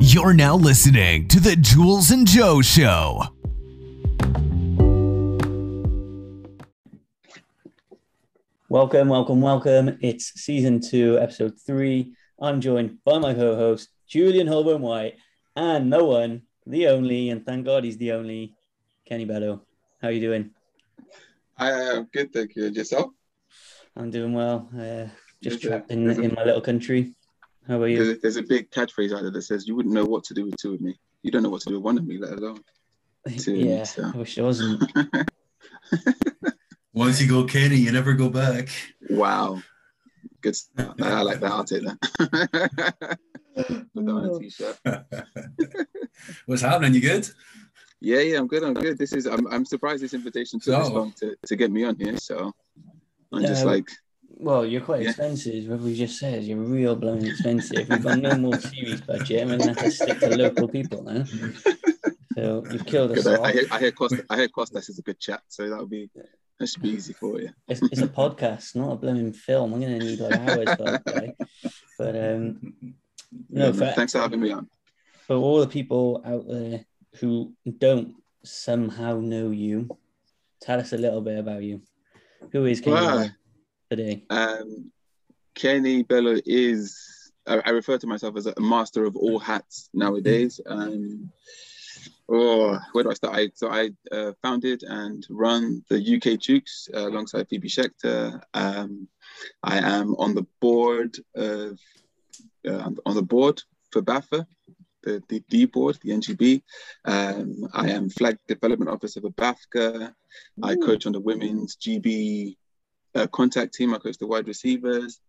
You're now listening to The Jules and Joe Show. Welcome, welcome, welcome. It's season 2, episode 3. I'm joined by my co-host, Julian Holborn-White, and the one, the only, and thank God he's the only, Kenny Bello. How are you doing? I am good, thank you. And yourself? I'm doing well. Just trapped in my little country. How about you? There's a big catchphrase out there that says, you wouldn't know what to do with two of me. You don't know what to do with one of me, let alone two. Yeah, me, so. I wish I wasn't. Once you go Kenny, you never go back. Wow. Good stuff. I like that. I'll take that. Put that on a t-shirt. What's happening? You good? Yeah, I'm good. I'm surprised this invitation took this long to get me on here, so I'm just like... Well, you're quite expensive, what we just said. You're real blown expensive. We've got no more series budget. I'm going to have to stick to local people now. So you've killed us all. I hear Costas is a good chat, so that should be easy for you. It's a podcast, not a blooming film. I'm going to need like hours by the way. But thanks for having me on. For all the people out there who don't somehow know you, tell us a little bit about you. Who is Kenny Bello today? Kenny Bello is, I refer to myself as a master of all hats nowadays. Where do I start? I founded and run the UK Dukes alongside Phoebe Schecter. I am on the board for BAFA. The D board, the NGB. I am flag development officer for BAFCA. I coach on the women's GB contact team. I coach the wide receivers.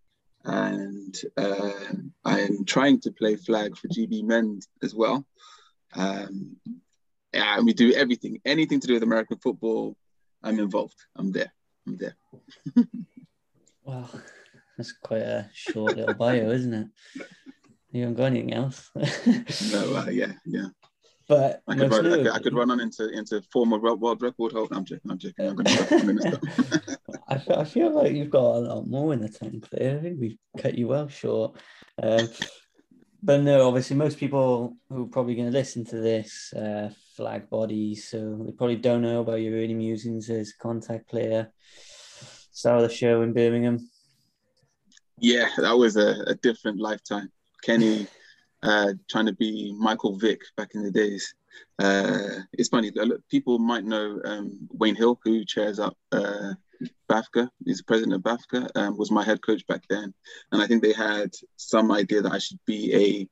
And I am trying to play flag for GB men as well. And we do everything, anything to do with American football. I'm involved. I'm there. Wow. That's quite a short little bio, isn't it? You haven't got anything else? No. But I could run on into former world record hold. I'm joking. I feel like you've got a lot more in the tank there. I think we've cut you well short. But no, obviously most people who are probably going to listen to this flag bodies, so they probably don't know about your early musings as a contact player. Start of the show in Birmingham. Yeah, that was a different lifetime. Kenny trying to be Michael Vick back in the days. It's funny, people might know Wayne Hill, who chairs up BAFCA. He's the president of BAFCA, was my head coach back then. And I think they had some idea that I should be a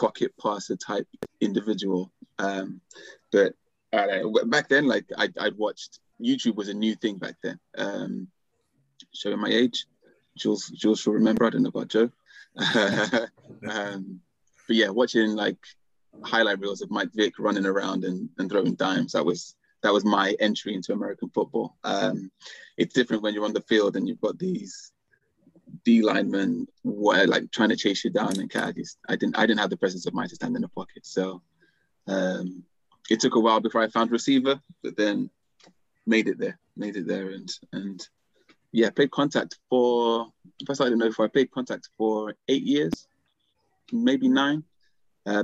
pocket passer type individual. But back then, like I'd watched, YouTube was a new thing back then. Showing my age, Jules shall remember, I don't know about Joe. But yeah, watching like highlight reels of Mike Vick running around and throwing dimes, that was my entry into American football. It's different when you're on the field and you've got these D linemen like trying to chase you down and catch you. I didn't have the presence of mind to stand in the pocket, so it took a while before I found receiver, but then made it there and yeah, played contact for 8 years, maybe 9,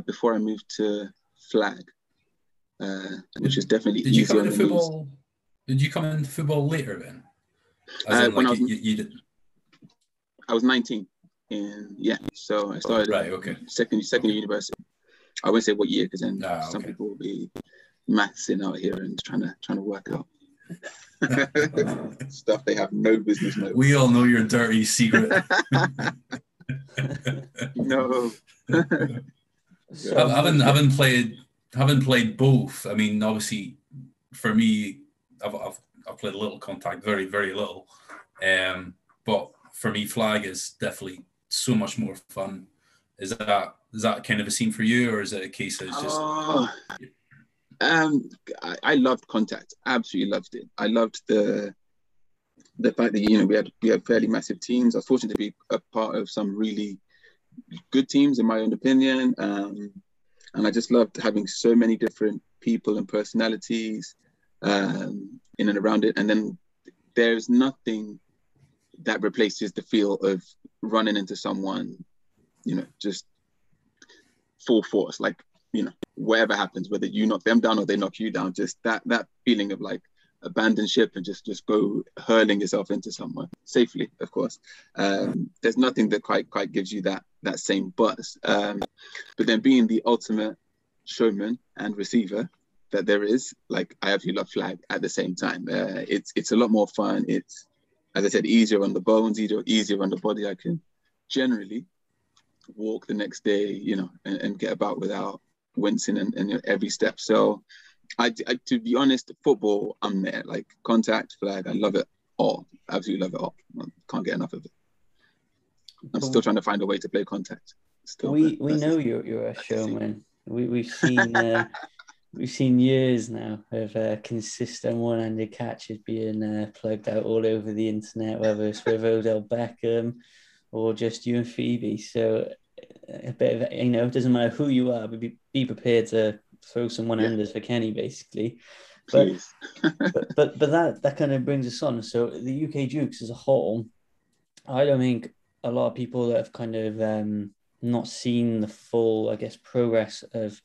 before I moved to flag, which is definitely easier. Did you come into football later then? I was 19, and so I started secondary university. I won't say what year because then some people will be mathsing out here and trying to work out. Stuff they have no business knowing. We all know your dirty secret. No. Haven't played both. I mean, obviously, for me, I've played a little contact, very very little. But for me, flag is definitely so much more fun. Is that kind of a scene for you, or is it a case of just? I loved contact. Absolutely loved it. I loved the fact that we had fairly massive teams. I was fortunate to be a part of some really good teams, in my own opinion, and I just loved having so many different people and personalities in and around it. And then there's nothing that replaces the feel of running into someone, just full force, like, you know, whatever happens, whether you knock them down or they knock you down, just that feeling of like abandon ship and just go hurling yourself into someone safely, of course. There's nothing that quite gives you that same buzz. But then being the ultimate showman and receiver that there is, like, I actually love flag at the same time. It's a lot more fun. It's, as I said, easier on the bones, easier on the body. I can generally walk the next day, you know, and get about without wincing and every step. So I, to be honest, football, I'm there. Like, contact, flag, I love it all. Absolutely love it all. I can't get enough of it. I'm still trying to find a way to play contact. Still, we know you're a showman. We've seen we've seen years now of consistent one-handed catches being plugged out all over the internet, whether it's with Odell Beckham or just you and Phoebe. So a bit of, you know, it doesn't matter who you are, but be prepared to throw some one-handers for Kenny, basically. But that kind of brings us on. So the UK Dukes as a whole, I don't think a lot of people that have kind of not seen the full, I guess, progress of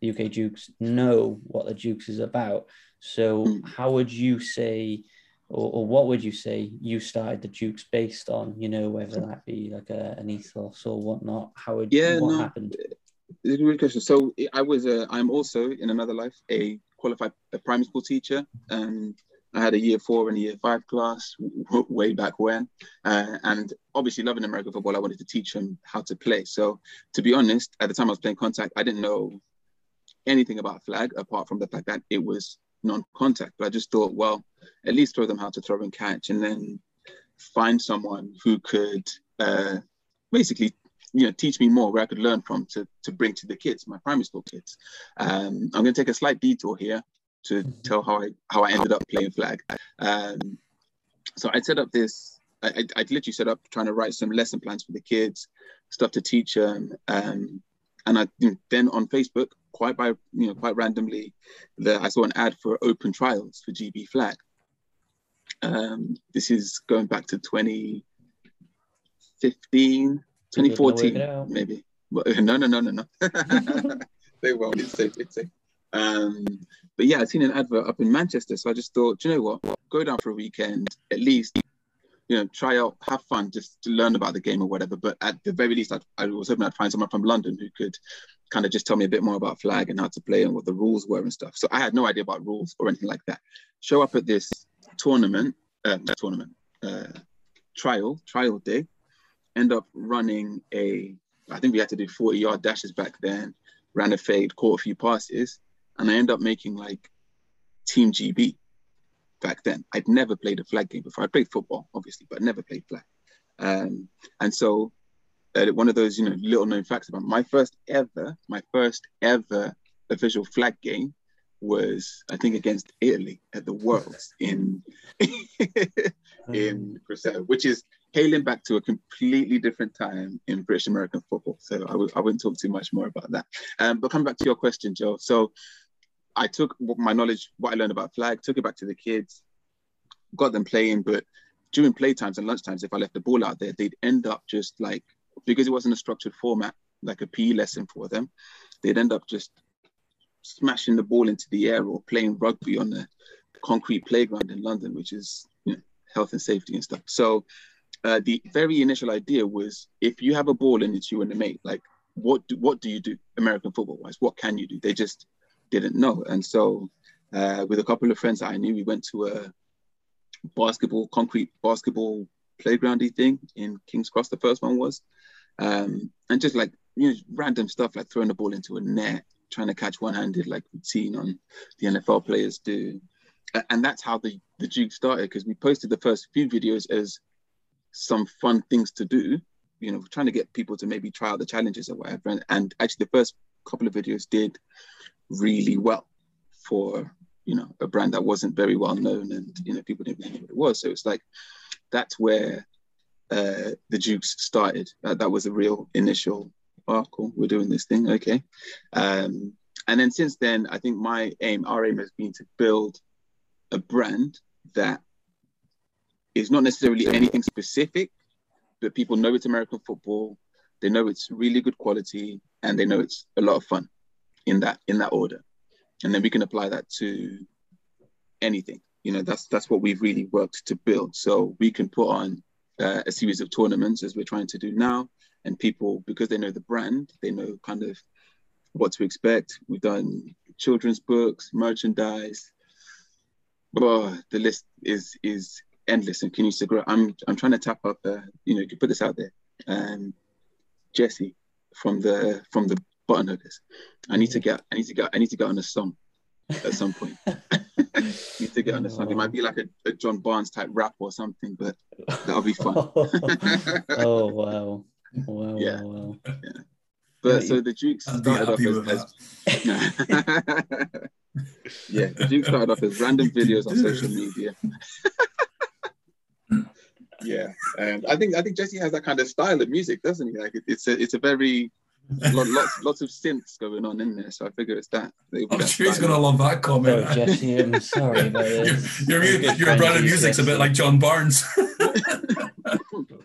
the UK Dukes know what the Dukes is about. So how would you say, or what would you say you started the Dukes based on, you know, whether that be like an ethos or whatnot? What happened? It's a good question. So I'm also in another life a qualified primary school teacher. I had a year 4 and a year 5 class way back when, and obviously loving American football, I wanted to teach them how to play. So to be honest, at the time I was playing contact, I didn't know anything about flag apart from the fact that it was non-contact. But I just thought, well, at least throw them how to throw and catch, and then find someone who could basically, you know, teach me more, where I could learn from to bring to the kids, my primary school kids. I'm going to take a slight detour here to tell how I ended up playing flag. So I set up this, I literally set up trying to write some lesson plans for the kids, stuff to teach them. And I then on Facebook, quite randomly, I saw an ad for open trials for GB flag. This is going back to 2015, 2014, maybe. No. They won't. It's safe. But yeah, I'd seen an advert up in Manchester, so I just thought, do you know what? Go down for a weekend, at least, you know, try out, have fun, just to learn about the game or whatever. But at the very least, I was hoping I'd find someone from London who could kind of just tell me a bit more about flag and how to play and what the rules were and stuff. So I had no idea about rules or anything like that. Show up at this trial day, end up running I think we had to do 40-yard dashes back then, ran a fade, caught a few passes, and I ended up making like Team GB back then. I'd never played a flag game before. I played football, obviously, but I never played flag. And so one of those, you know, little known facts about my first ever official flag game was, I think, against Italy at the Worlds in Brazil, which is hailing back to a completely different time in British American football. So I wouldn't talk too much more about that. But coming back to your question, Joe. So I took my knowledge, what I learned about flag, took it back to the kids, got them playing. But during playtimes and lunchtimes, if I left the ball out there, they'd end up just like, because it wasn't a structured format, like a PE lesson for them, they'd end up just smashing the ball into the air or playing rugby on the concrete playground in London, which is, you know, health and safety and stuff. So the very initial idea was, if you have a ball and it's you and a mate, like, what do you do American football-wise? What can you do? They just didn't know. And so with a couple of friends that I knew, we went to a concrete basketball playgroundy thing in King's Cross, the first one was. And just like, you know, random stuff like throwing the ball into a net, trying to catch one-handed, like we've seen on the NFL players do. And that's how the Duke started, because we posted the first few videos as some fun things to do, you know, trying to get people to maybe try out the challenges or whatever. And actually the first couple of videos did really well for, you know, a brand that wasn't very well known, and, you know, people didn't know what it was. So it's like, that's where the Dukes started. That was a real initial, oh, cool, we're doing this thing, okay. And then since then, I think our aim has been to build a brand that is not necessarily anything specific, but people know it's American football, they know it's really good quality, and they know it's a lot of fun in that order. And then we can apply that to anything. You know, that's what we've really worked to build. So we can put on a series of tournaments as we're trying to do now, and people, because they know the brand, they know kind of what to expect. We've done children's books, merchandise. Oh, the list is endless and continues to grow. I'm trying to tap up, you know, you could put this out there. Jesse from the Button Hookers. I need to get on a song at some point. Need to get on a song. It might be like a John Barnes type rap or something, but that'll be fun. Oh wow. Wow, yeah. Wow, wow. Yeah. But so the Dukes started off as random videos on social media. Yeah, and I think Jesse has that kind of style of music, doesn't he? Like it's a very lots of synths going on in there. So I figure it's that. I'm sure he's gonna love that comment. Oh, Jesse, I'm sorry, but your brand of music's a bit like John Barnes.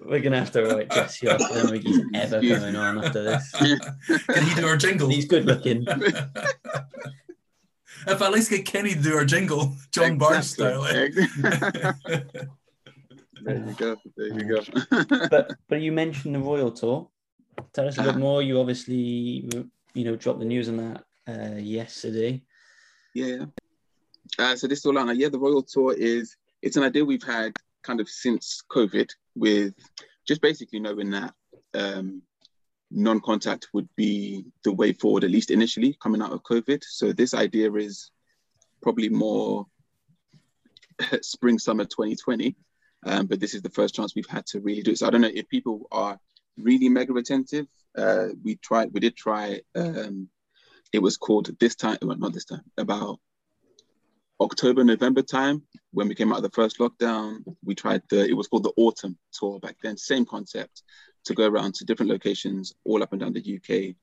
We're gonna have to write Jesse up. I don't think he's ever going on after this. Can he do our jingle? He's good looking. If I at least get Kenny to do our jingle, John Barnes style. There you go. But you mentioned the Royal Tour. Tell us a bit more. You obviously, you know, dropped the news on that yesterday. Yeah. So this tour, Lana, the Royal Tour it's an idea we've had kind of since COVID, with just basically knowing that non-contact would be the way forward, at least initially, coming out of COVID. So this idea is probably more spring, summer 2020. But this is the first chance we've had to really do it. So I don't know if people are really mega attentive. We did try, it was called about October, November time, when we came out of the first lockdown. We tried it was called the Autumn Tour back then, same concept, to go around to different locations all up and down the UK,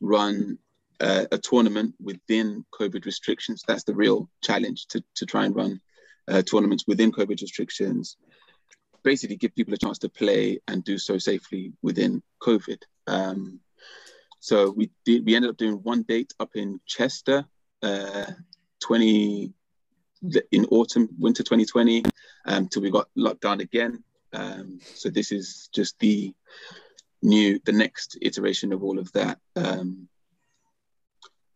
run a tournament within COVID restrictions. That's the real challenge, to try and run tournaments within COVID restrictions. Basically give people a chance to play and do so safely within COVID. So we ended up doing one date up in Chester, in autumn, winter 2020, till we got locked down again. So this is just the next iteration of all of that,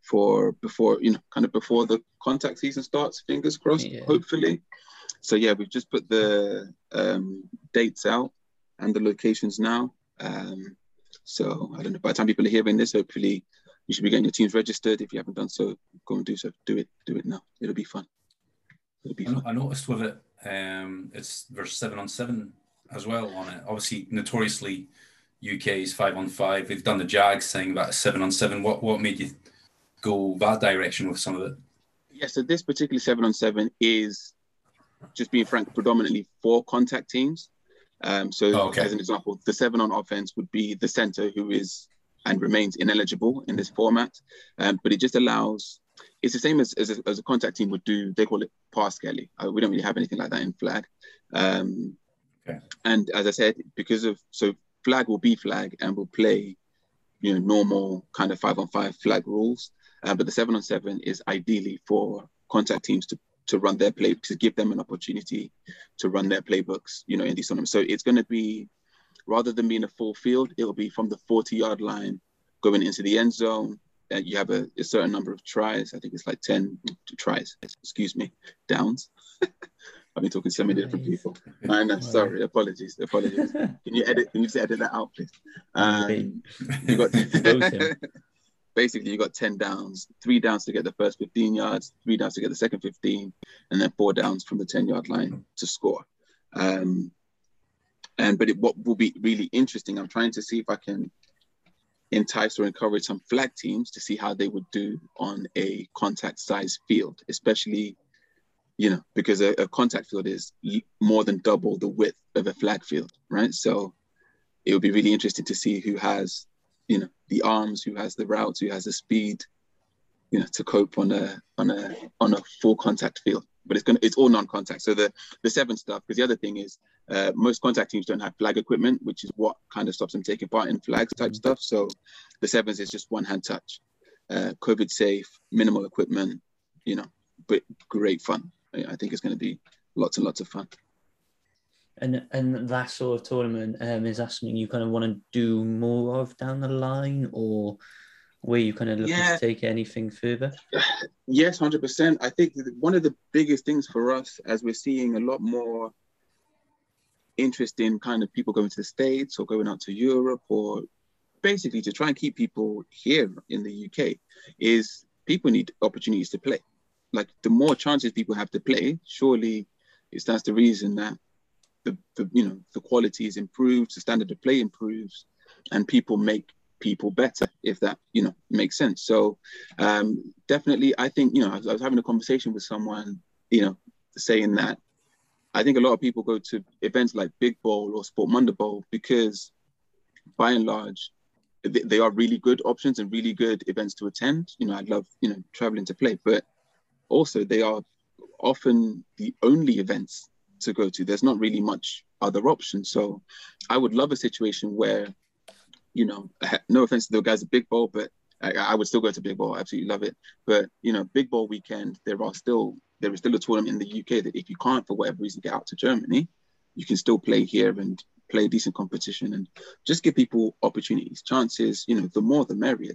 before the contact season starts, fingers crossed, hopefully. So yeah, we've just put the dates out and the locations now. So I don't know, by the time people are hearing this, hopefully you should be getting your teams registered. If you haven't done so, go and do so. Do it now. It'll be fun. I noticed with it, there's 7-on-7 as well on it. Obviously, notoriously, UK's 5-on-5. They've done the Jags thing, that 7-on-7. What made you go that direction with some of it? Yeah, so this particular 7-on-7 is, just being frank, predominantly for contact teams. As an example, the 7-on-offense would be the centre who is and remains ineligible in this format, but it just allows. It's the same as a contact team would do. They call it pass galley. We don't really have anything like that in flag. And as I said, flag will be flag and will play, you know, normal kind of 5-on-5 flag rules. But the 7-on-7 is ideally for contact teams to run their play, to give them an opportunity to run their playbooks, you know, in these tournaments. So it's going to be, rather than being a full field, it'll be from the 40-yard line going into the end zone. You have a certain number of tries. I think it's like 10 tries, downs. I've been talking to so many different people. I know, sorry, apologies. Can you just edit that out, please? You got basically, you got 10 downs, 3 downs to get the first 15 yards, 3 downs to get the second 15, and then 4 downs from the 10-yard line to score. What will be really interesting, I'm trying to see if I can entice or encourage some flag teams to see how they would do on a contact size field, especially, you know, because a contact field is more than double the width of a flag field, right? So it would be really interesting to see who has, you know, the arms, who has the routes, who has the speed, you know, to cope on a full contact field. But it's all non-contact. So the 7 stuff, because the other thing is Most contact teams don't have flag equipment, which is what kind of stops them taking part in flags type stuff. So the sevens is just one hand touch, COVID safe, minimal equipment, you know, but great fun. I think it's going to be lots and lots of fun. And that sort of tournament, is that something you kind of want to do more of down the line, or were you kind of looking to take anything further? Yes, 100%. I think one of the biggest things for us, as we're seeing a lot more interest in kind of people going to the States or going out to Europe, or basically to try and keep people here in the UK, is people need opportunities to play. Like, the more chances people have to play, surely it stands to reason that the quality is improved, the standard of play improves, and people make people better, if that, you know, makes sense. So definitely, I think, you know, I was having a conversation with someone, you know, saying that I think a lot of people go to events like Big Bowl or Sportmunder Bowl because by and large, they are really good options and really good events to attend. You know, I love, you know, traveling to play, but also they are often the only events to go to. There's not really much other option. So I would love a situation where, you know, no offense to the guys at Big Bowl, but I would still go to Big Bowl. I absolutely love it. But, you know, Big Bowl weekend, there is still a tournament in the UK that if you can't, for whatever reason, get out to Germany, you can still play here and play decent competition and just give people opportunities, chances, you know, the more the merrier.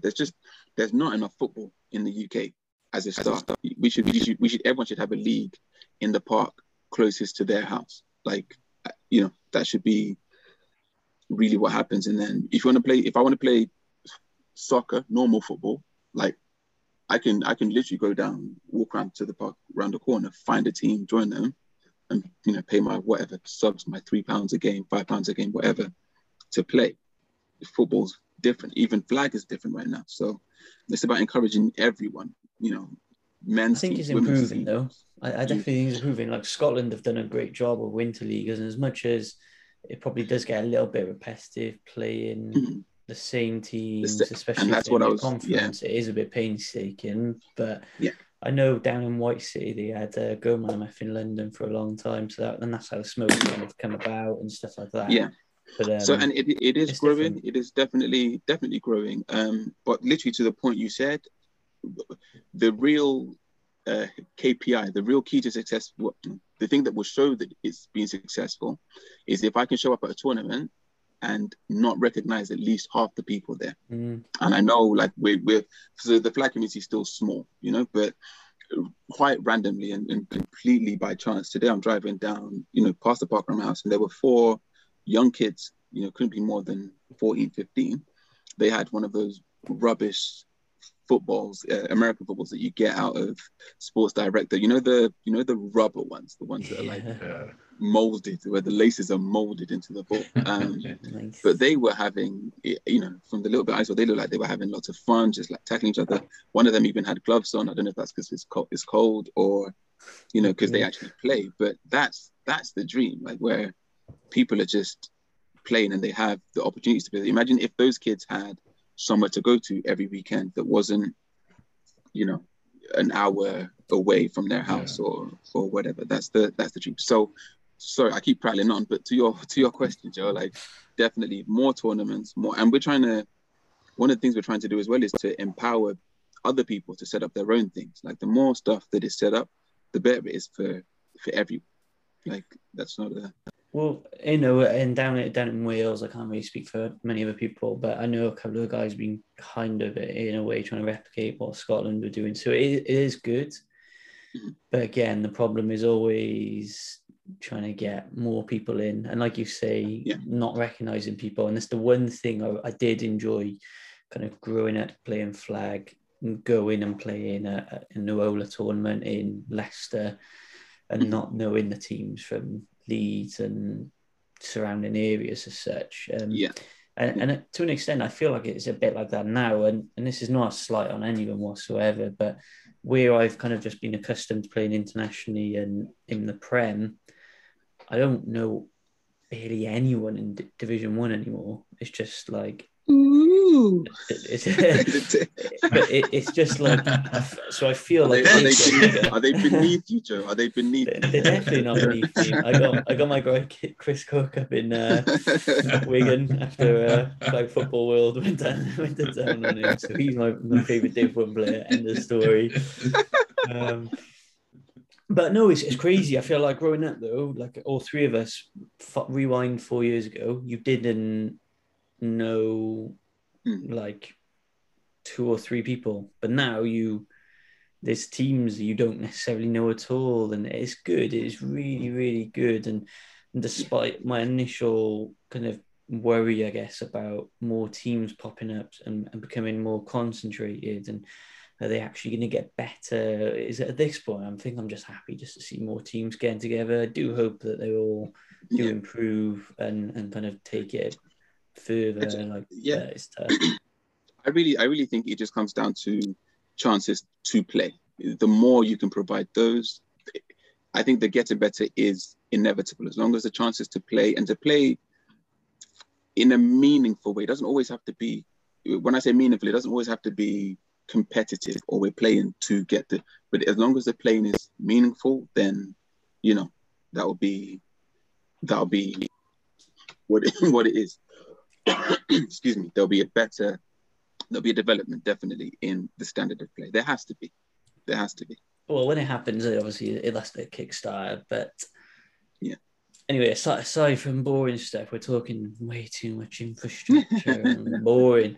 There's not enough football in the UK as a start. Everyone should have a league in the park closest to their house. Like, you know, that should be really what happens. And then if I want to play soccer, normal football, like, I can literally go down, walk around to the park, around the corner, find a team, join them, and, you know, pay my whatever subs, my £3 a game, £5 a game, whatever, to play. Football's different. Even flag is different right now. So it's about encouraging everyone, you know, men's teams. I think it's improving, though. I definitely think it's improving. Like, Scotland have done a great job of winter leagues, and as much as it probably does get a little bit repetitive playing the same teams, especially in the conference, it is a bit painstaking. But I know down in White City they had a go mammoth in London for a long time, and that's how the Smoke kind of come about and stuff like that. Yeah. But, and it is growing. Different. It is definitely growing. But literally to the point you said, the real KPI, the real key to success, the thing that will show that it's been successful, is if I can show up at a tournament and not recognize at least half the people there. And I know, like, so the flag community is still small, you know, but quite randomly and completely by chance, today I'm driving down, you know, past the park around my house, and there were four young kids, you know, couldn't be more than 14, 15. They had one of those rubbish footballs, American footballs that you get out of Sports Director. You know the rubber ones, the ones that are molded, where the laces are molded into the ball. Nice. But they were having, you know, from the little bit I saw, they looked like they were having lots of fun, just like tackling each other. One of them even had gloves on. I don't know if that's because it's cold, or, you know, because they actually play. But that's the dream, like, where people are just playing and they have the opportunities to play. Imagine if those kids had somewhere to go to every weekend that wasn't, you know, an hour away from their house or whatever. That's the dream. So, sorry, I keep prattling on, but to your question, Joe, like, definitely more tournaments, more, and one of the things we're trying to do as well is to empower other people to set up their own things. Like, the more stuff that is set up, the better it is for everyone. Like, that's not a... Well, you know, and down in Wales, I can't really speak for many other people, but I know a couple of guys have been kind of, in a way, trying to replicate what Scotland were doing. So it is good. But again, the problem is always trying to get more people in. And like you say, not recognising people. And that's the one thing I did enjoy kind of growing up playing flag, going and playing a Nola tournament in Leicester and not knowing the teams from Leeds and surrounding areas as such. And to an extent, I feel like it's a bit like that now. And this is not a slight on anyone whatsoever, but where I've kind of just been accustomed to playing internationally and in the Prem, I don't know barely anyone in Division 1 anymore. It's just like Ooh. But it's just like, so I feel like are they beneath you, Joe? Are they beneath you? They're definitely not beneath me. I got my guy Chris Cook up in Wigan after Flag Football World went down on him. So he's my favourite Div 1 player. End of story. But no, it's crazy. I feel like growing up though, like all three of us, rewind 4 years ago, you didn't know like two or three people, but now there's teams you don't necessarily know at all, and it's good. It is really, really good. And despite my initial kind of worry, I guess, about more teams popping up and becoming more concentrated and are they actually going to get better? Is it at this point? I'm just happy just to see more teams getting together. I do hope that they all do improve and kind of take it further. It's tough. I really think it just comes down to chances to play. The more you can provide those, I think the getting better is inevitable. As long as the chances to play and to play in a meaningful way, it doesn't always have to be. When I say meaningful, it doesn't always have to be competitive or we're playing to get the, but as long as the playing is meaningful, then that'll be what it is. Excuse me. There'll be a development definitely in the standard of play. There has to be. Well, when it happens, obviously that's the kickstart. But yeah. Anyway, aside from boring stuff, we're talking way too much infrastructure and boring.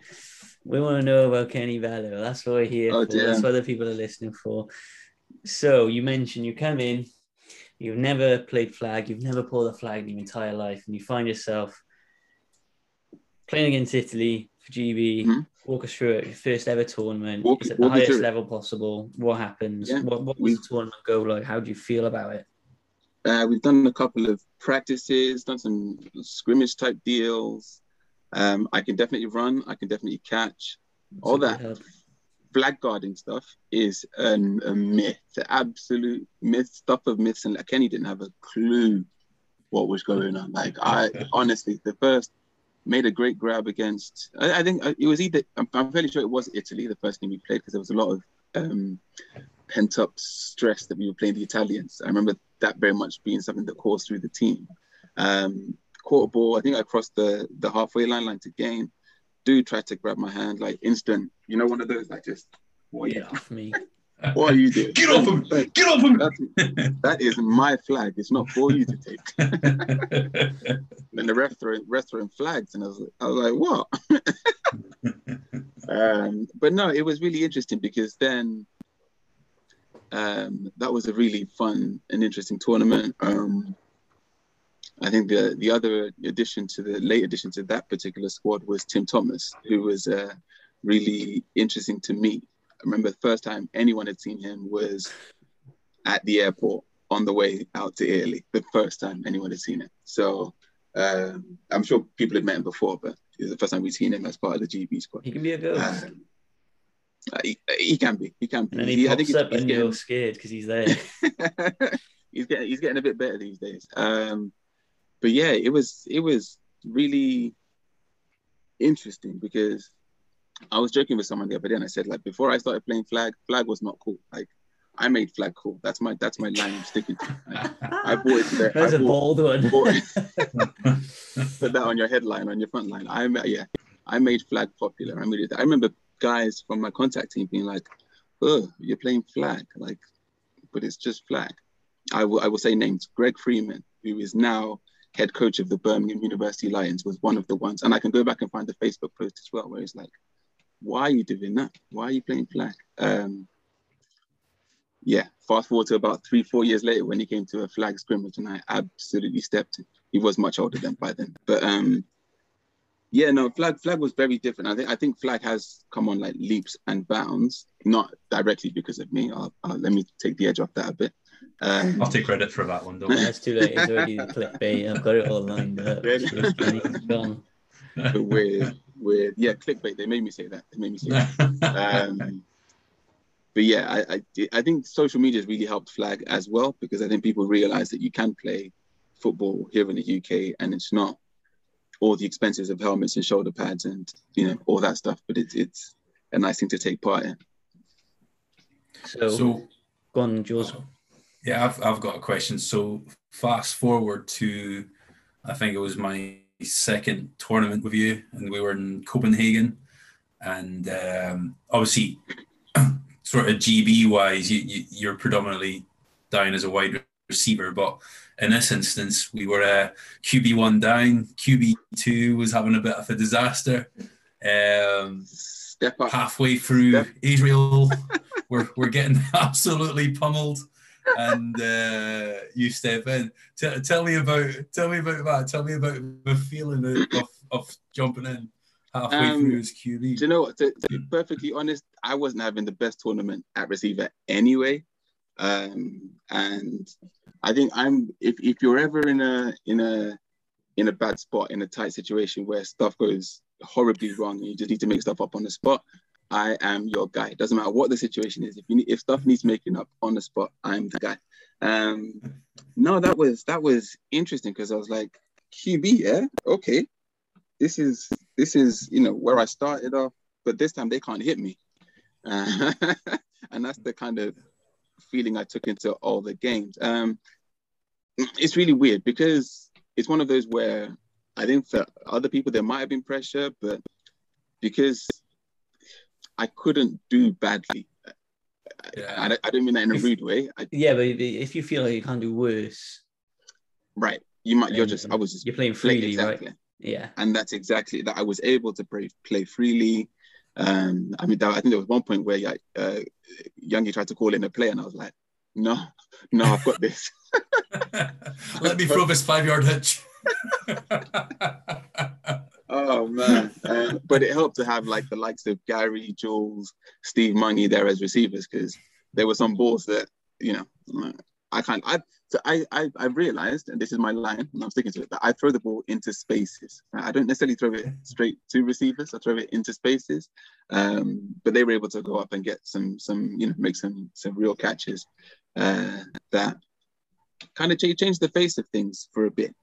We want to know about Kenny Bello. That's what we're here for. Dear. That's what the people are listening for. So you mentioned you come in, you've never played flag, you've never pulled a flag in your entire life, and you find yourself playing against Italy for GB. Mm-hmm. Walk us through it. Your first ever tournament. It's at the highest level possible. What happens? Yeah. What was the tournament go like? How do you feel about it? We've done a couple of practices, done some scrimmage type deals. I can definitely run. I can definitely catch. All that flag guarding stuff is a myth, absolute myth, stuff of myths. And Kenny didn't have a clue what was going on. Like I honestly, the first made a great grab against. I think it was either. I'm fairly sure it was Italy. The first game we played because there was a lot of pent up stress that we were playing the Italians. I remember that very much being something that coursed through the team. Quarter ball, I think I crossed the halfway line to game. Dude tried to grab my hand, like instant. You know, one of those, like just, what are you off me? What are you doing? Get off him! Get off him! That is my flag. It's not for you to take. And the ref throwing flags, and I was like, what? But no, it was really interesting because then that was a really fun and interesting tournament. I think the other addition to the late addition to that particular squad was Tim Thomas, who was really interesting to meet. I remember the first time anyone had seen him was at the airport on the way out to Italy. The first time anyone had seen him. So I'm sure people had met him before, but it was the first time we'd seen him as part of the GB squad. He can be a ghost. He can be. He can be. And then he pops up and you're scared because he's there. He's getting a bit better these days. But yeah, it was really interesting because I was joking with someone the other day and I said, like, before I started playing flag was not cool. Like, I made flag cool. That's my line I'm sticking to. Like, I bought it today. That's a bold one. Put that on your headline, on your front line. I made flag popular. I made it. I remember guys from my contact team being like, "Oh, you're playing flag," like, but it's just flag. I will say names. Greg Freeman, who is now head coach of the Birmingham University Lions, was one of the ones. And I can go back and find the Facebook post as well, where it's like, why are you doing that? Why are you playing flag? Fast forward to about 3-4 years later when he came to a flag scrimmage and I absolutely stepped in. He was much older than by then. But flag was very different. I think flag has come on like leaps and bounds, not directly because of me. Let me take the edge off that a bit. I'll take credit for that one, don't worry. That's too late, it's already clickbait. I've got it all lined up. It's gone. Weird. Yeah, clickbait. They made me say that. But yeah, I think social media has really helped flag as well because I think people realise that you can play football here in the UK and it's not all the expenses of helmets and shoulder pads and, you know, all that stuff. But it's a nice thing to take part in. So go on, Jules. Yeah, I've got a question. So fast forward to, I think it was my second tournament with you, and we were in Copenhagen, and obviously sort of GB wise, you're predominantly down as a wide receiver, but in this instance, we were QB1 down, QB2 was having a bit of a disaster. Step up. Halfway through Israel, we're getting absolutely pummeled, and you step in. Tell me about that. Tell me about the feeling of jumping in halfway through as QB. Do you know what? To be perfectly honest, I wasn't having the best tournament at receiver anyway, and I think if you're ever in a bad spot, in a tight situation where stuff goes horribly wrong and you just need to make stuff up on the spot, I am your guy. It doesn't matter what the situation is. If stuff needs making up on the spot, I'm the guy. No, that was interesting, because I was like, QB, yeah, okay, this is, you know, where I started off, but this time they can't hit me, and that's the kind of feeling I took into all the games. It's really weird, because it's one of those where I think for other people there might have been pressure, but because I couldn't do badly. Yeah. I don't mean that in a rude way. But if you feel like you can't do worse, right? You might. You're playing freely, exactly. Right? Yeah. And that's exactly that. I was able to play freely. I mean, I think there was one point where Youngie tried to call in a play, and I was like, no, I've got this. Let me throw this 5-yard hitch. Oh man. But it helped to have like the likes of Gary, Jules, Steve Money there as receivers, because there were some balls that, you know, I can't. So I realized, and this is my line and I'm sticking to it, that I throw the ball into spaces. I don't necessarily throw it straight to receivers. I throw it into spaces, but they were able to go up and get some, you know, make some real catches that kind of changed the face of things for a bit.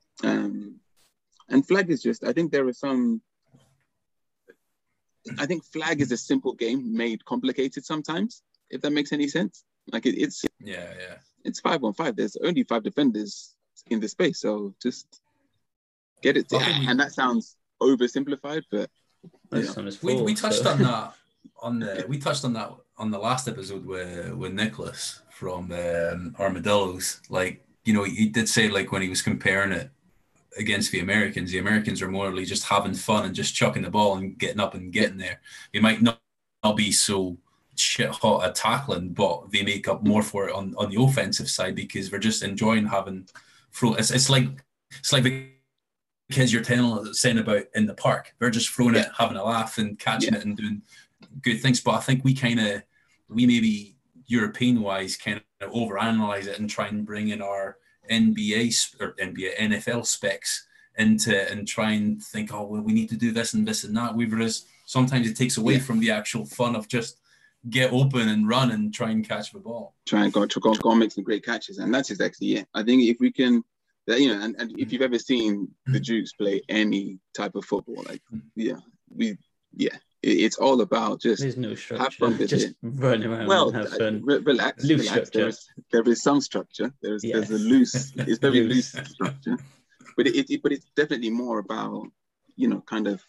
And flag is just, I think there are some, I think flag is a simple game made complicated sometimes, if that makes any sense. Like it's 5-on-5. There's only 5 defenders in the space, so just get it. And that sounds oversimplified, but we touched on that on the last episode with Nicholas from Armadillos. Like, you know, he did say, like, when he was comparing it against the Americans are morally just having fun and just chucking the ball and getting up and getting there. They might not be so shit hot at tackling, but they make up more for it on the offensive side, because they're just enjoying having throw. It's like the kids you're saying about in the park. They're just throwing it, having a laugh and catching it and doing good things. But I think we maybe European wise kind of overanalyze it and try and bring in our NFL specs into and try and think, oh well, we need to do this and this and that. Whereas sometimes it takes away from the actual fun of just get open and run and try and catch the ball. Try and go and make some great catches, and that's exactly it. I think if we can, you know, and if you've ever seen the Dukes play any type of football, like it's all about just there's no structure. Have fun with just it. Run around. Well, and have fun. Relax. Loose relax. Structure. There is some structure. There's a loose. It's very loose structure, but it's definitely more about, you know, kind of.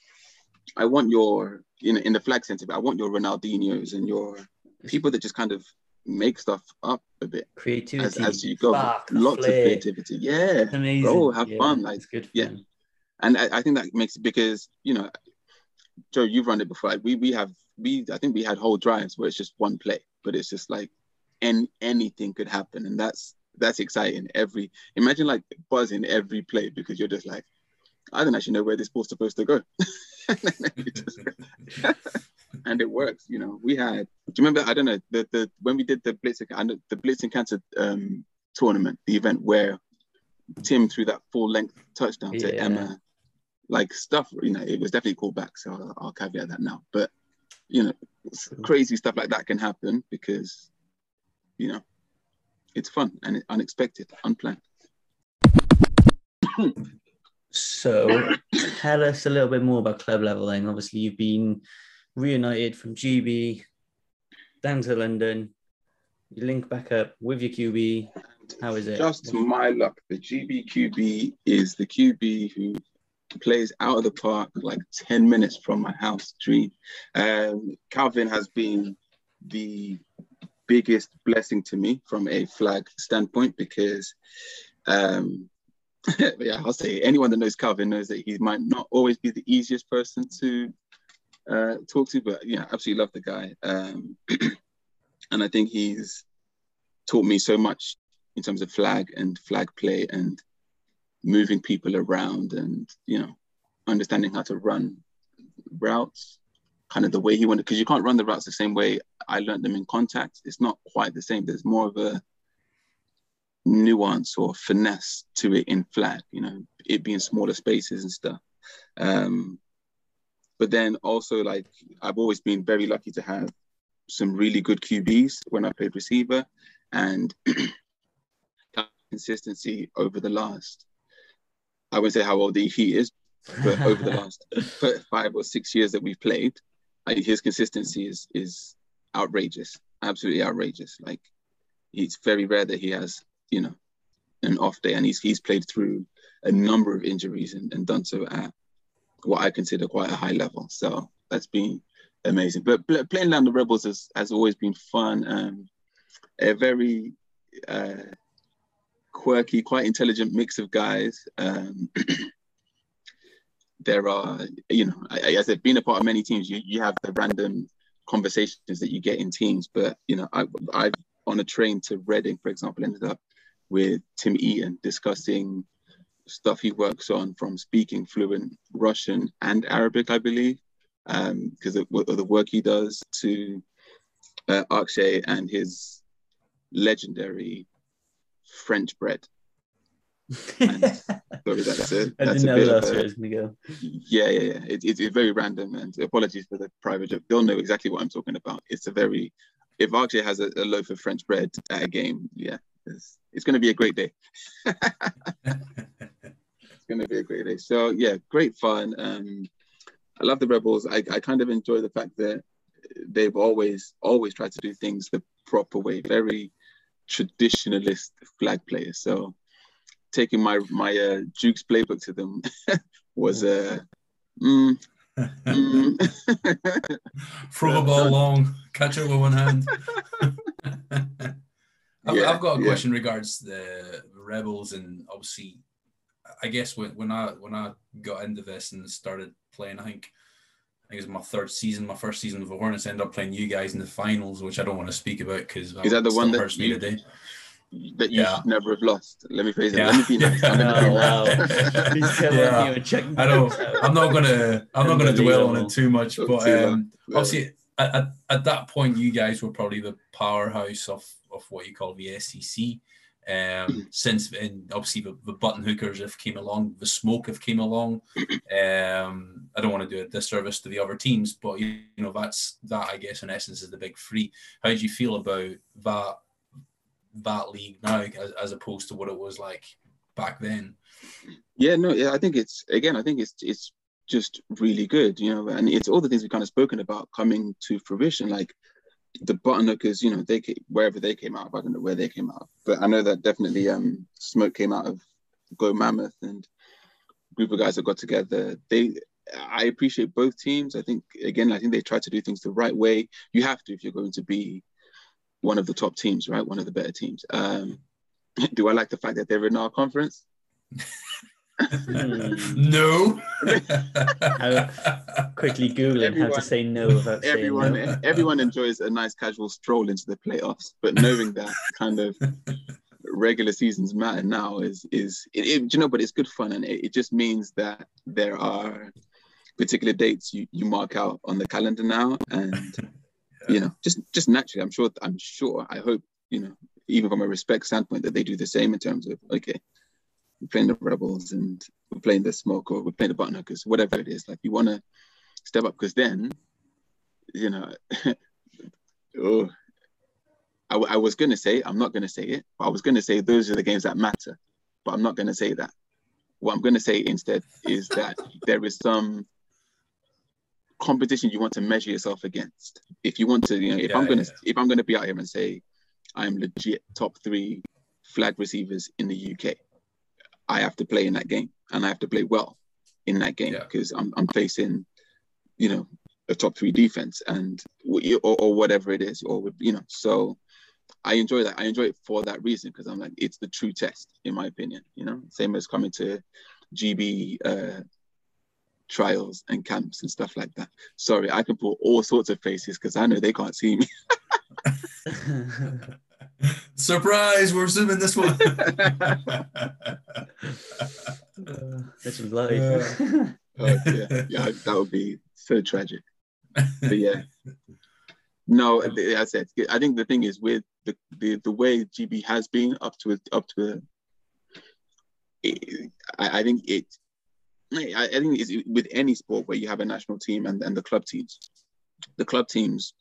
I want your in the flag centre, but I want your Ronaldinhos and your people that just kind of make stuff up a bit. Creativity as you go. Lots of creativity. Yeah. It's amazing. Oh, have fun. Like it's good. Fun. Yeah. And I think that makes it, because, you know, Joe, you've run it before. Like I think we had whole drives where it's just one play, but it's just like, and anything could happen, and that's exciting. Imagine like buzzing every play, because you're just like, I don't actually know where this ball's supposed to go, and it works. You know, we had. Do you remember? I don't know the when we did the Blitz Encounter tournament, the event where Tim threw that full length touchdown to Emma. Like stuff, you know, it was definitely called back, so I'll caveat that now. But, you know, crazy stuff like that can happen because, you know, it's fun and unexpected, unplanned. So tell us a little bit more about club level then. Obviously, you've been reunited from GB down to London. You link back up with your QB. How is it? Just my luck. The GB QB is the QB who plays out of the park like 10 minutes from my house street. Calvin has been the biggest blessing to me from a flag standpoint because... yeah, I'll say anyone that knows Calvin knows that he might not always be the easiest person to talk to, but yeah, absolutely love the guy. And I think he's taught me so much in terms of flag and flag play and moving people around and, you know, understanding how to run routes kind of the way he wanted, because you can't run the routes the same way I learned them in contact. It's not quite the same. There's more of a nuance or finesse to it in flag, you know, it being smaller spaces and stuff. But then also, like, I've always been very lucky to have some really good QBs when I played receiver, and consistency over the last, I wouldn't say how old he is, but over the last 5 or 6 years that we've played, like, his consistency is outrageous, absolutely outrageous. Like, it's very rare that he has, you know, an off day, and he's played through a number of injuries and done so at what I consider quite a high level. So that's been amazing. But playing down the Rebels has always been fun. A very quirky, quite intelligent mix of guys. There are, you know, as I've been a part of many teams, you have the random conversations that you get in teams. But, you know, I've on a train to Reading, for example, ended up with Tim Eaton discussing stuff he works on, from speaking fluent Russian and Arabic, I believe, because of the work he does, to Akshay and his legendary French bread. And, sorry, that's it. I didn't know that's where it was going to go. Yeah. It's very random, and apologies for the private joke. They'll know exactly what I'm talking about. It's a very... If Akshay has a loaf of French bread at a game, yeah, it's going to be a great day. It's going to be a great day. So, yeah, great fun. I love the Rebels. I kind of enjoy the fact that they've always tried to do things the proper way, very traditionalist flag players. So taking my Dukes playbook to them was a... Throw a ball long, catch it with one hand. I've got a question regards the Rebels, and obviously, I guess when I got into this and started playing, I think it was my third season, my first season with the Hornets, I ended up playing you guys in the finals, which I don't want to speak about because is that the one that hurts me today? That you should never have lost. Let me phrase it. Let me be nice. I know. I'm not gonna dwell on it too much. But obviously, at that point, you guys were probably the powerhouse of what you call the SEC. Since and obviously the Button Hookers have came along, the Smoke have came along. I don't want to do a disservice to the other teams, but you know that I guess in essence is the big three. How do you feel about that league now as opposed to what it was like back then? I think it's just really good, you know, and it's all the things we've kind of spoken about coming to fruition, like the Button Hookers, you know, I don't know where they came out of, but I know that definitely Smoke came out of Go Mammoth, and a group of guys that got together. I appreciate both teams. I think they try to do things the right way. You have to if you're going to be one of the top teams, right? One of the better teams. Do I like the fact that they're in our conference? No. I quickly Googling how to say no without saying no. Everyone enjoys a nice casual stroll into the playoffs, but knowing that kind of regular seasons matter now but it's good fun, and it just means that there are particular dates you mark out on the calendar now, and you know, just naturally, I'm sure, I hope, you know, even from a respect standpoint, that they do the same in terms of, okay, we're playing the Rebels and we're playing the Smoke, or we're playing the Button Hookers, whatever it is. Like, you want to step up, because then, you know, I was going to say, I'm not going to say it, but I was going to say those are the games that matter, but I'm not going to say that. what I'm going to say instead is that there is some competition you want to measure yourself against. If you want to, you know, if I'm going to be out here and say I'm legit top 3 flag receivers in the UK, I have to play in that game, and I have to play well in that game, because I'm facing, you know, a top 3 defense and or whatever it is, or you know. So I enjoy that. I enjoy it for that reason, because I'm like, it's the true test, in my opinion. You know, same as coming to GB trials and camps and stuff like that. Sorry, I can pull all sorts of faces because I know they can't see me. Surprise! We're zooming this one. That's bloody. Yeah, that would be so tragic. But yeah. No, I said, I think the thing is with the way GB has been I think it's with any sport where you have a national team and the club teams,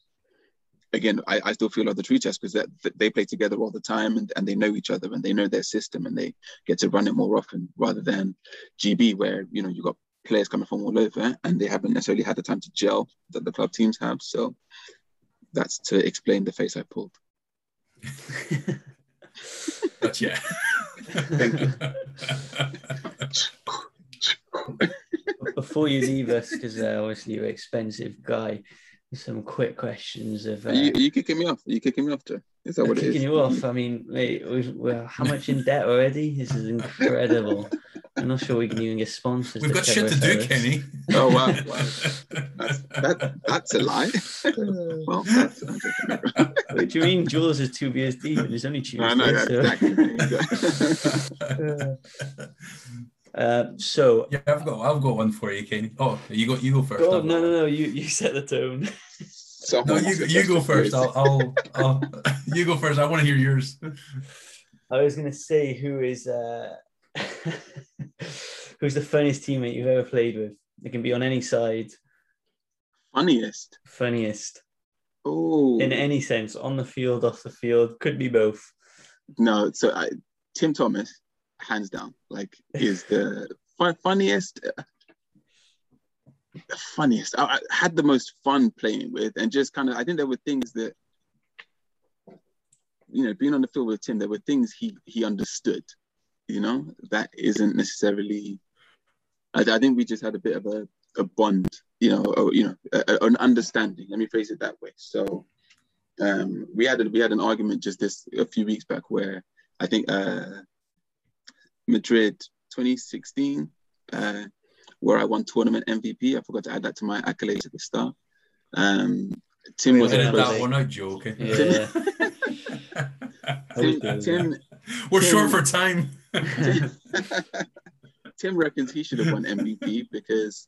again, I still feel like the true test, because they play together all the time and they know each other and they know their system and they get to run it more often, rather than GB, where, you know, you've got players coming from all over and they haven't necessarily had the time to gel that the club teams have. So that's to explain the face I pulled. Gotcha. Thank you. Before you leave us, because obviously you're an expensive guy, some quick questions of... Are you kicking me off? Are you kicking me off, Joe? Is that what it is? Kicking you off? I mean, mate, we're how much in debt already? This is incredible. I'm not sure we can even get sponsors. We've got shit to do, Kenny. Oh, wow. That's a lie. Well, that's... What do you mean Jules is 2 beers deep and it's only Tuesday? I know, exactly. Yeah, I've got one for you, Kenny. Oh, you go first. Oh, no, you set the tone. No, you go first. You go first. I want to hear yours. I was gonna say, who's the funniest teammate you've ever played with? It can be on any side. Funniest. Oh. In any sense, on the field, off the field, could be both. No, so Tim Thomas. Hands down, like, is the funniest. I had the most fun playing with, and just kind of, I think there were things that, you know, being on the field with Tim, there were things he understood, you know, that isn't necessarily, I think we just had a bit of a bond, you know, or, you know, an understanding, let me phrase it that way. So we had an argument just a few weeks back where I think Madrid 2016, where I won tournament MVP. I forgot to add that to my accolades at the start. Tim was in that one. I'm joking. Yeah. Tim, we're short for time. Tim reckons he should have won MVP because,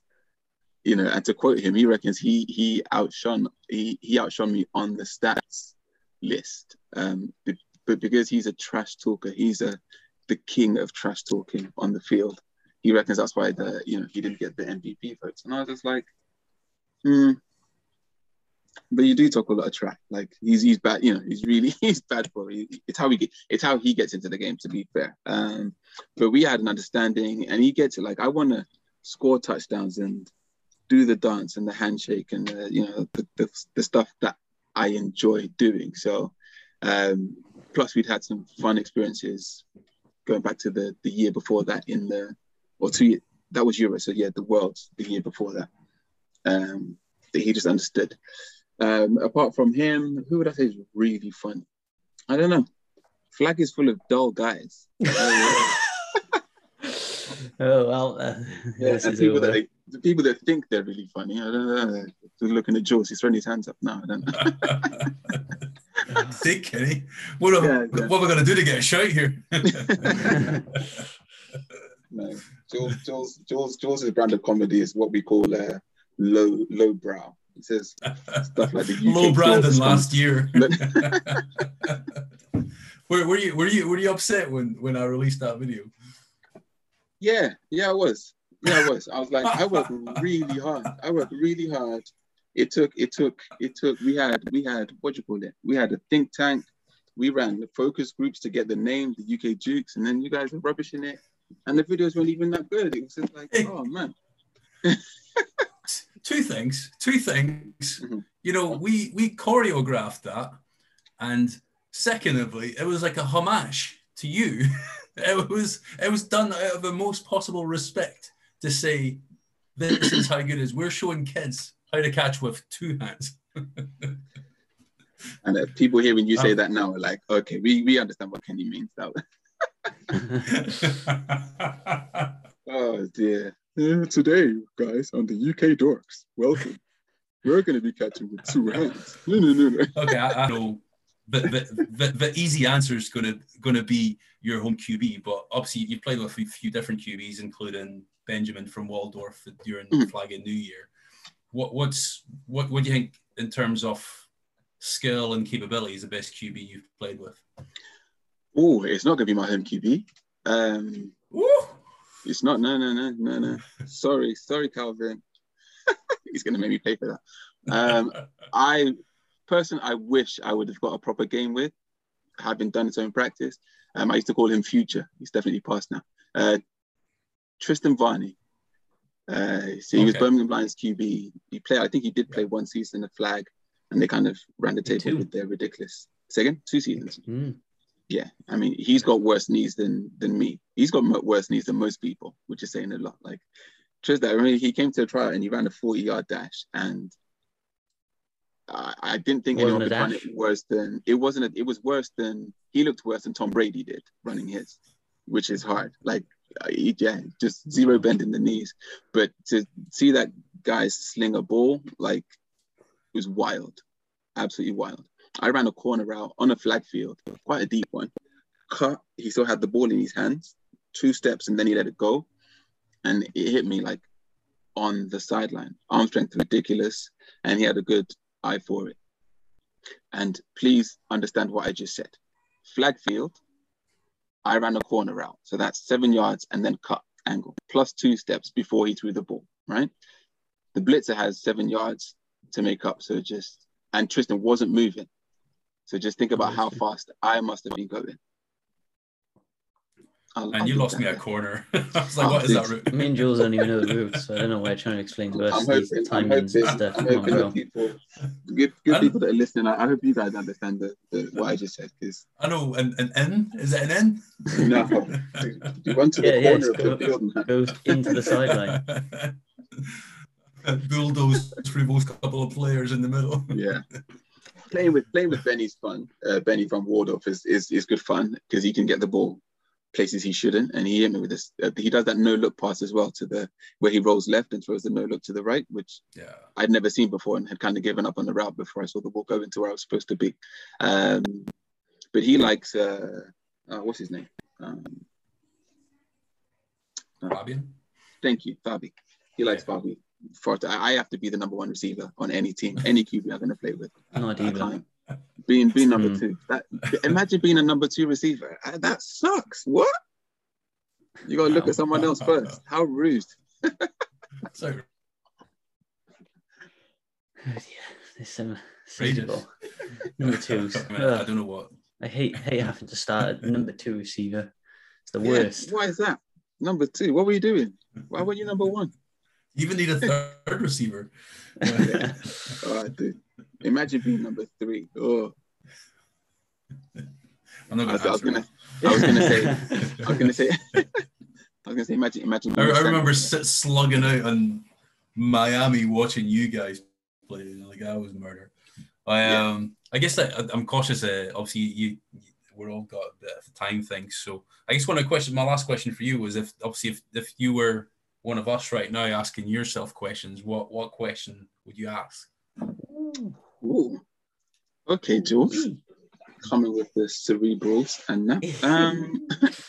you know, and to quote him, he reckons he outshone me on the stats list. But because he's a trash talker, he's the king of trash talking on the field. He reckons that's why he didn't get the MVP votes. And I was just like, but you do talk a lot of trash. Like he's bad, you know, he's bad for it. It's how he gets into the game, to be fair. But we had an understanding, and he gets it. Like, I want to score touchdowns and do the dance and the handshake and the stuff that I enjoy doing. So plus we'd had some fun experiences going back to the year before that, that was Euro, so yeah, the Worlds the year before that, that he just understood. Apart from him, who would I say is really funny? I don't know. Flag is full of dull guys. The people that think they're really funny, I don't know. They're looking at Jules, he's throwing his hands up now, I don't know. See, Kenny, what we're going to do to get a shout here? No, Jules' brand of comedy is what we call low brow. It says stuff like the UK low brow than last year. Were you upset when I released that video? Yeah, I was. I was like, I worked really hard. It took. We had. What do you call it? We had a think tank. We ran the focus groups to get the name, the UK Dukes, and then you guys were rubbishing it. and the videos weren't even that good. It was just like, oh man. Two things. Mm-hmm. You know, we choreographed that, and secondly, it was like a homage to you. It was done out of the most possible respect to say, this is how good it is. We're showing kids how to catch with two hands. And people hearing you say that now are like, okay, we understand what Kenny means now. Oh dear. Today, guys, on the UK Dorks, welcome. We're going to be catching with two hands. No. Okay, I know. The easy answer is going to be your home QB, but obviously you played with a few different QBs, including Benjamin from Waldorf during the Flag and New Year. What do you think in terms of skill and capability is the best QB you've played with? Oh, it's not going to be my home QB. It's not. No. Sorry, Calvin. He's going to make me pay for that. I wish I would have got a proper game with, having done his own practice. I used to call him Future. He's definitely past now. Tristan Varney. He was Birmingham Lions QB. I think he did play one season at Flag, and they kind of ran the table with their ridiculous. Second, two seasons. Mm. Yeah, I mean, he's got worse knees than me. He's got worse knees than most people, which is saying a lot. Like Tristan, I mean, he came to a trial and he ran a 40-yard dash, and I didn't think anyone could run it worse than he looked worse than Tom Brady did running his, which is hard. Like, just zero bend in the knees. But to see that guy sling a ball, like, it was wild, absolutely wild. I ran a corner route on a flag field, quite a deep one. Cut. He still had the ball in his hands, 2 steps, and then he let it go, and it hit me like on the sideline. Arm strength ridiculous, and he had a good eye for it. And please understand what I just said. Flag field, I ran a corner route, so that's 7 yards and then cut angle plus 2 steps before he threw the ball. Right, the blitzer has 7 yards to make up, and Tristan wasn't moving. So just think about how fast I must have been going. And you lost me at corner. I was like, what is that route? Me and Jules don't even know the route, so I don't know why I'm trying to explain to us the timings and stuff. I'm hoping that people, good people that are listening, I hope you guys understand what I just said. I know, an N? Is it an N? No. You went to the corner of the field, man. Goes into the sideline. Bulldoze through those couple of players in the middle. Yeah. Playing with Benny's fun. Benny from Wardorf is good fun because he can get the ball places he shouldn't, and he hit me with this. He does that no look pass as well where he rolls left and throws the no look to the right, which I'd never seen before and had kind of given up on the route before I saw the ball go into where I was supposed to be. But he likes what's his name? Fabian. Thank you, Fabi. He likes Fabi. I have to be the number one receiver on any team, any QB I'm going to play with. Not even being number two. Imagine being a number two receiver. That sucks. What? You got to look at someone else first. How rude. So. Oh, yeah, there's some number twos. I don't know what. I hate having to start a number two receiver. It's the worst. Why is that? Number two. What were you doing? Why weren't you number one? Even need a third receiver. Yeah. Oh, dude. Imagine being number three. Oh. I'm not going to. I was going to say. Imagine. I remember slugging out on Miami watching you guys play. Like that was murder. I guess I'm cautious. Obviously, we're all got a bit of a time thing. So I guess my last question for you was if you were one of us right now asking yourself questions, what question would you ask? Ooh. Okay, Jules, coming with the cerebrals and that.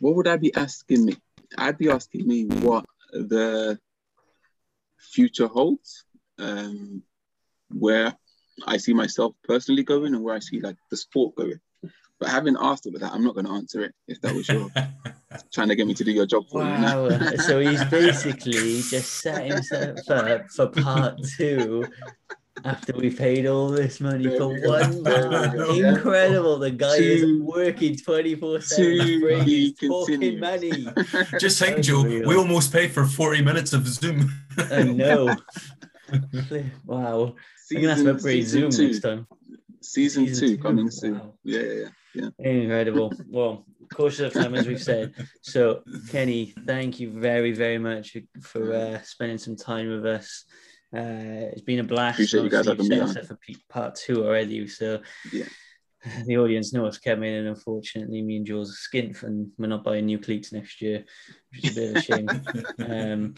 What would I be asking me? I'd be asking me what the future holds, where I see myself personally going and where I see like the sport going. But having asked about that, I'm not going to answer it if that was your trying to get me to do your job for you now. So he's basically just set himself up for part two after we paid all this money there for one man. Incredible. The guy is working 24/7 for his fucking money. Just think, Joe, we almost paid for 40 minutes of Zoom. I know. Wow. I'm going to have to upgrade Zoom next time. Season two coming soon. Wow. Yeah. Incredible. Well, course of time, as we've said. So, Kenny, thank you very, very much for spending some time with us. It's been a blast. Appreciate you guys having me on. For part two already, so yeah. The audience know what's coming, and unfortunately, me and Jules are skint, and we're not buying new cleats next year, which is a bit of a shame.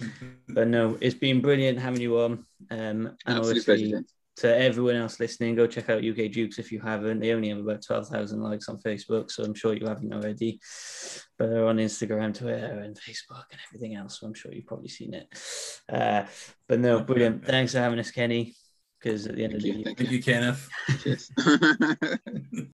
But no, it's been brilliant having you on. And obviously, to everyone else listening, go check out UK Dukes if you haven't. They only have about 12,000 likes on Facebook, so I'm sure you haven't already. But they're on Instagram, Twitter, and Facebook, and everything else, so I'm sure you've probably seen it. But no, brilliant. Thanks for having us, Kenny, because at the end of the day... Thank you, Kenneth. Cheers.